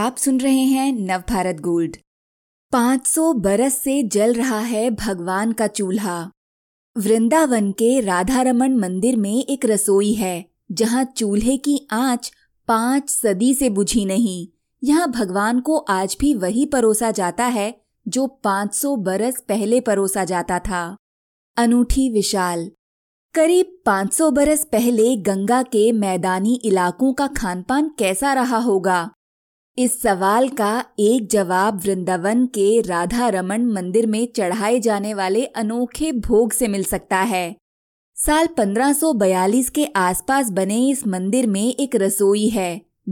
आप सुन रहे हैं नवभारत गोल्ड। 500 बरस से जल रहा है भगवान का चूल्हा। वृंदावन के राधा रमन मंदिर में एक रसोई है जहां चूल्हे की आंच 5 सदी से बुझी नहीं। यहां भगवान को आज भी वही परोसा जाता है जो 500 बरस पहले परोसा जाता था। अनूठी विशाल। करीब 500 बरस पहले गंगा के मैदानी इलाकों का खानपान कैसा रहा होगा? इस सवाल का एक जवाब वृंदावन के राधा रमन मंदिर में चढ़ाए जाने वाले अनोखे भोग से मिल सकता है। साल 1542 के आसपास बने इस मंदिर में एक रसोई है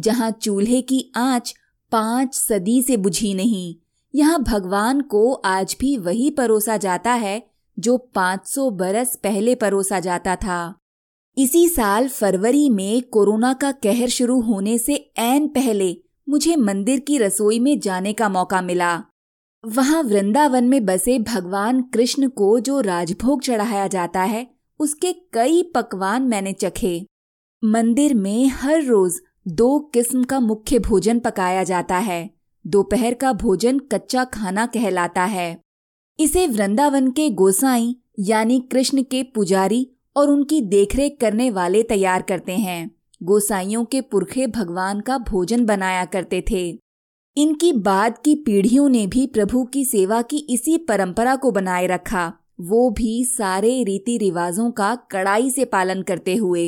जहां चूल्हे की आंच 5 सदी से बुझी नहीं। यहां भगवान को आज भी वही परोसा जाता है जो 500 बरस पहले परोसा जाता था। इसी साल फरवरी में कोरोना का कहर शुरू होने से ऐन पहले मुझे मंदिर की रसोई में जाने का मौका मिला। वहां वृंदावन में बसे भगवान कृष्ण को जो राजभोग चढ़ाया जाता है उसके कई पकवान मैंने चखे। मंदिर में हर रोज 2 किस्म का मुख्य भोजन पकाया जाता है। दोपहर का भोजन कच्चा खाना कहलाता है। इसे वृंदावन के गोसाई यानी कृष्ण के पुजारी और उनकी देखरेख करने वाले तैयार करते हैं। गोसाइयों के पुरखे भगवान का भोजन बनाया करते थे। इनकी बाद की पीढ़ियों ने भी प्रभु की सेवा की इसी परंपरा को बनाए रखा, वो भी सारे रीति रिवाजों का कड़ाई से पालन करते हुए।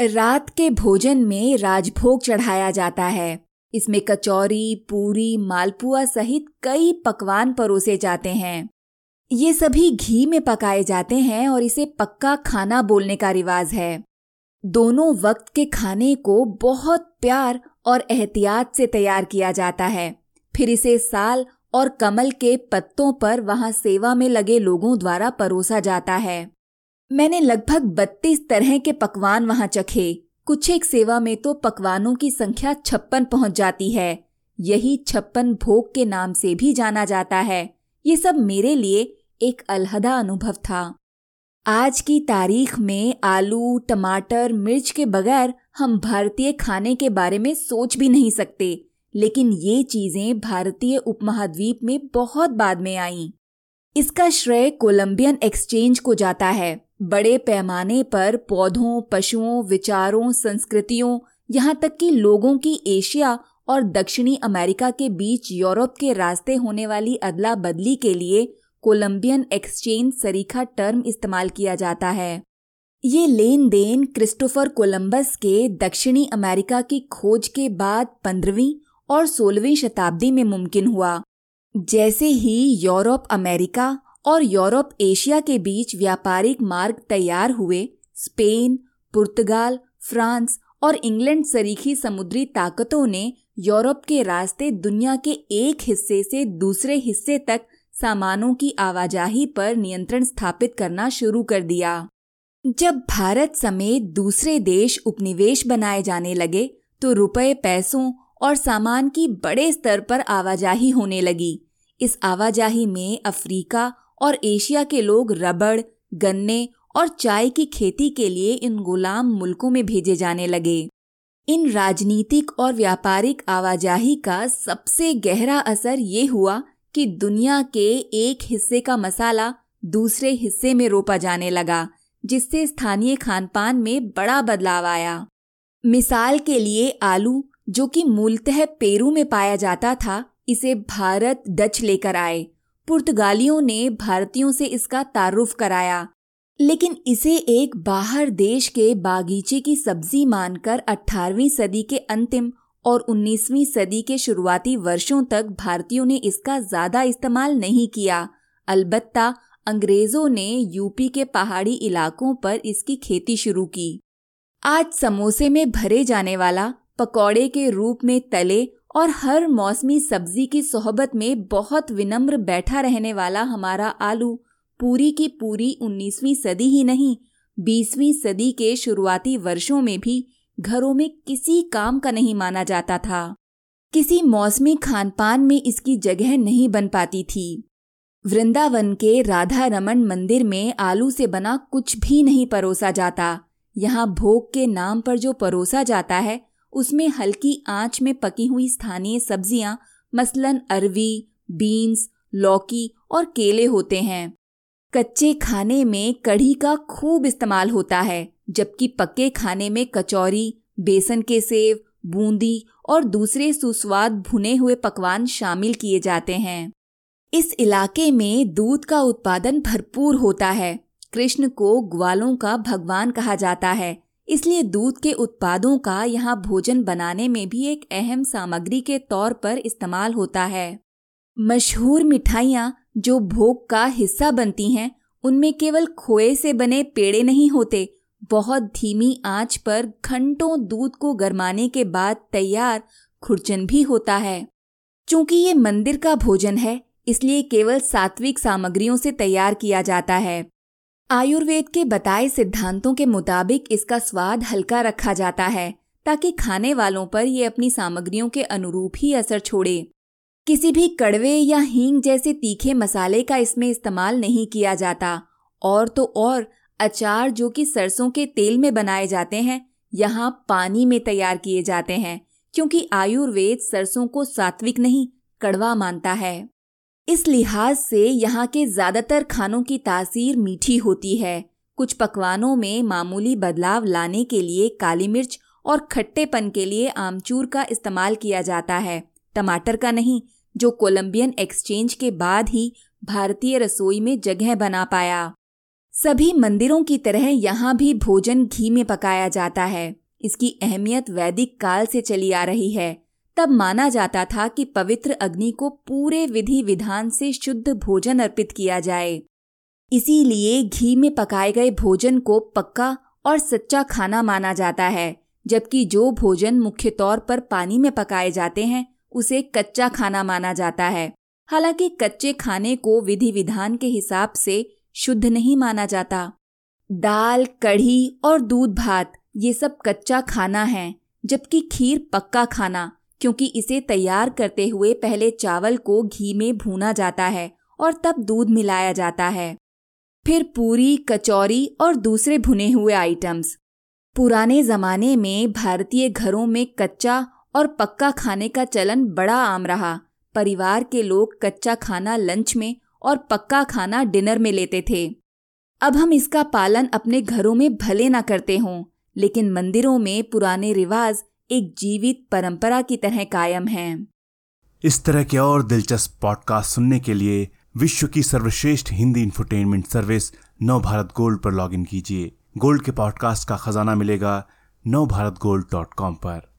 रात के भोजन में राजभोग चढ़ाया जाता है। इसमें कचौरी, पूरी, मालपुआ सहित कई पकवान परोसे जाते हैं। ये सभी घी में पकाए जाते हैं और इसे पक्का खाना बोलने का रिवाज है। दोनों वक्त के खाने को बहुत प्यार और एहतियात से तैयार किया जाता है। फिर इसे साल और कमल के पत्तों पर वहां सेवा में लगे लोगों द्वारा परोसा जाता है। मैंने लगभग 32 तरह के पकवान वहां चखे। कुछ एक सेवा में तो पकवानों की संख्या 56 पहुंच जाती है। यही 56 भोग के नाम से भी जाना जाता है। ये सब मेरे लिए एक अलहदा अनुभव था। आज की तारीख में आलू, टमाटर, मिर्च के बगैर हम भारतीय खाने के बारे में सोच भी नहीं सकते, लेकिन ये चीजें भारतीय उपमहाद्वीप में बहुत बाद में आईं। इसका श्रेय कोलंबियन एक्सचेंज को जाता है। बड़े पैमाने पर पौधों, पशुओं, विचारों, संस्कृतियों, यहाँ तक कि लोगों की एशिया और दक्षिणी अमेरिका के बीच यूरोप के रास्ते होने वाली अदला बदली के लिए कोलंबियन एक्सचेंज सरीखा टर्म इस्तेमाल किया जाता है। ये लेन देन क्रिस्टोफर कोलंबस के दक्षिणी अमेरिका की खोज के बाद 15वीं और 16वीं शताब्दी में मुमकिन हुआ। जैसे ही यूरोप अमेरिका और यूरोप एशिया के बीच व्यापारिक मार्ग तैयार हुए, स्पेन, पुर्तगाल, फ्रांस और इंग्लैंड सरीखी समुद्री ताकतों ने यूरोप के रास्ते दुनिया के एक हिस्से से दूसरे हिस्से तक सामानों की आवाजाही पर नियंत्रण स्थापित करना शुरू कर दिया। जब भारत समेत दूसरे देश उपनिवेश बनाए जाने लगे तो रुपए, पैसों और सामान की बड़े स्तर पर आवाजाही होने लगी। इस आवाजाही में अफ्रीका और एशिया के लोग रबड़, गन्ने और चाय की खेती के लिए इन गुलाम मुल्कों में भेजे जाने लगे। इन राजनीतिक और व्यापारिक आवाजाही का सबसे गहरा असर ये हुआ कि दुनिया के एक हिस्से का मसाला दूसरे हिस्से में रोपा जाने लगा, जिससे स्थानीय खानपान में बड़ा बदलाव आया। मिसाल के लिए आलू, जो कि मूलतः पेरू में पाया जाता था, इसे भारत डच लेकर आए। पुर्तगालियों ने भारतीयों से इसका तारुफ कराया, लेकिन इसे एक बाहर देश के बागीचे की सब्जी मानकर 18वीं सदी के अंतिम और 19वीं सदी के शुरुआती वर्षों तक भारतीयों ने इसका ज्यादा इस्तेमाल नहीं किया। अलबत्ता अंग्रेजों ने यूपी के पहाड़ी इलाकों पर इसकी खेती शुरू की। आज समोसे में भरे जाने वाला, पकौड़े के रूप में तले और हर मौसमी सब्जी की सोहबत में बहुत विनम्र बैठा रहने वाला हमारा आलू पूरी की पूरी 19वीं सदी ही नहीं, 20वीं सदी के शुरुआती वर्षों में भी घरों में किसी काम का नहीं माना जाता था। किसी मौसमी खानपान में इसकी जगह नहीं बन पाती थी। वृंदावन के राधा रमन मंदिर में आलू से बना कुछ भी नहीं परोसा जाता। यहाँ भोग के नाम पर जो परोसा जाता है उसमें हल्की आंच में पकी हुई स्थानीय सब्जियां मसलन अरवी, बीन्स, लौकी और केले होते हैं। कच्चे खाने में कढ़ी का खूब इस्तेमाल होता है, जबकि पक्के खाने में कचौरी, बेसन के सेव, बूंदी और दूसरे सुस्वाद भुने हुए पकवान शामिल किए जाते हैं। इस इलाके में दूध का उत्पादन भरपूर होता है। कृष्ण को ग्वालों का भगवान कहा जाता है, इसलिए दूध के उत्पादों का यहाँ भोजन बनाने में भी एक अहम सामग्री के तौर पर इस्तेमाल होता है। मशहूर मिठाइयाँ जो भोग का हिस्सा बनती हैं, उनमें केवल खोए से बने पेड़े नहीं होते। बहुत धीमी आंच पर घंटों दूध को गरमाने के बाद तैयार खुरचन भी होता है। चूंकि ये मंदिर का भोजन है, इसलिए केवल सात्विक सामग्रियों से तैयार किया जाता है। आयुर्वेद के बताए सिद्धांतों के मुताबिक इसका स्वाद हल्का रखा जाता है, ताकि खाने वालों पर ये अपनी सामग्रियों के अनुरूप ही असर छोड़े। किसी भी कड़वे या हींग जैसे तीखे मसाले का इसमें इस्तेमाल नहीं किया जाता। और तो और अचार, जो कि सरसों के तेल में बनाए जाते हैं, यहाँ पानी में तैयार किए जाते हैं, क्योंकि आयुर्वेद सरसों को सात्विक नहीं कड़वा मानता है। इस लिहाज से यहाँ के ज़्यादातर खानों की तासीर मीठी होती है। कुछ पकवानों में मामूली बदलाव लाने के लिए काली मिर्च और खट्टेपन के लिए आमचूर का इस्तेमाल किया जाता है, टमाटर का नहीं, जो कोलंबियन एक्सचेंज के बाद ही भारतीय रसोई में जगह बना पाया। सभी मंदिरों की तरह यहाँ भी भोजन घी में पकाया जाता है। इसकी अहमियत वैदिक काल से चली आ रही है। तब माना जाता था कि पवित्र अग्नि को पूरे विधि विधान से शुद्ध भोजन अर्पित किया जाए। इसीलिए घी में पकाए गए भोजन को पक्का और सच्चा खाना माना जाता है, जबकि जो भोजन मुख्य तौर पर पानी में पकाए जाते हैं उसे कच्चा खाना माना जाता है। हालांकि कच्चे खाने को विधि विधान के हिसाब से शुद्ध नहीं माना जाता। दाल, कढ़ी और दूध भात ये सब कच्चा खाना है, जबकि खीर पक्का खाना, क्योंकि इसे तैयार करते हुए पहले चावल को घी में भूना जाता है और तब दूध मिलाया जाता है, फिर पूरी, कचौरी और दूसरे भुने हुए आइटम्स। पुराने ज़माने में भारतीय घरों में कच्चा और पक्का खाने का चलन बड़ा आम रहा। परिवार के लोग कच्चा खाना लंच में और पक्का खाना डिनर में लेते थे। अब हम इसका पालन अपने घरों में भले ना करते हों, लेकिन मंदिरों में पुराने रिवाज एक जीवित परंपरा की तरह कायम हैं। इस तरह के और दिलचस्प पॉडकास्ट सुनने के लिए विश्व की सर्वश्रेष्ठ Hindi infotainment service Navbharat gold पर लॉगिन कीजिए। गोल्ड के पॉडकास्ट का खजाना मिलेगा नवभारतगोल्ड.com पर।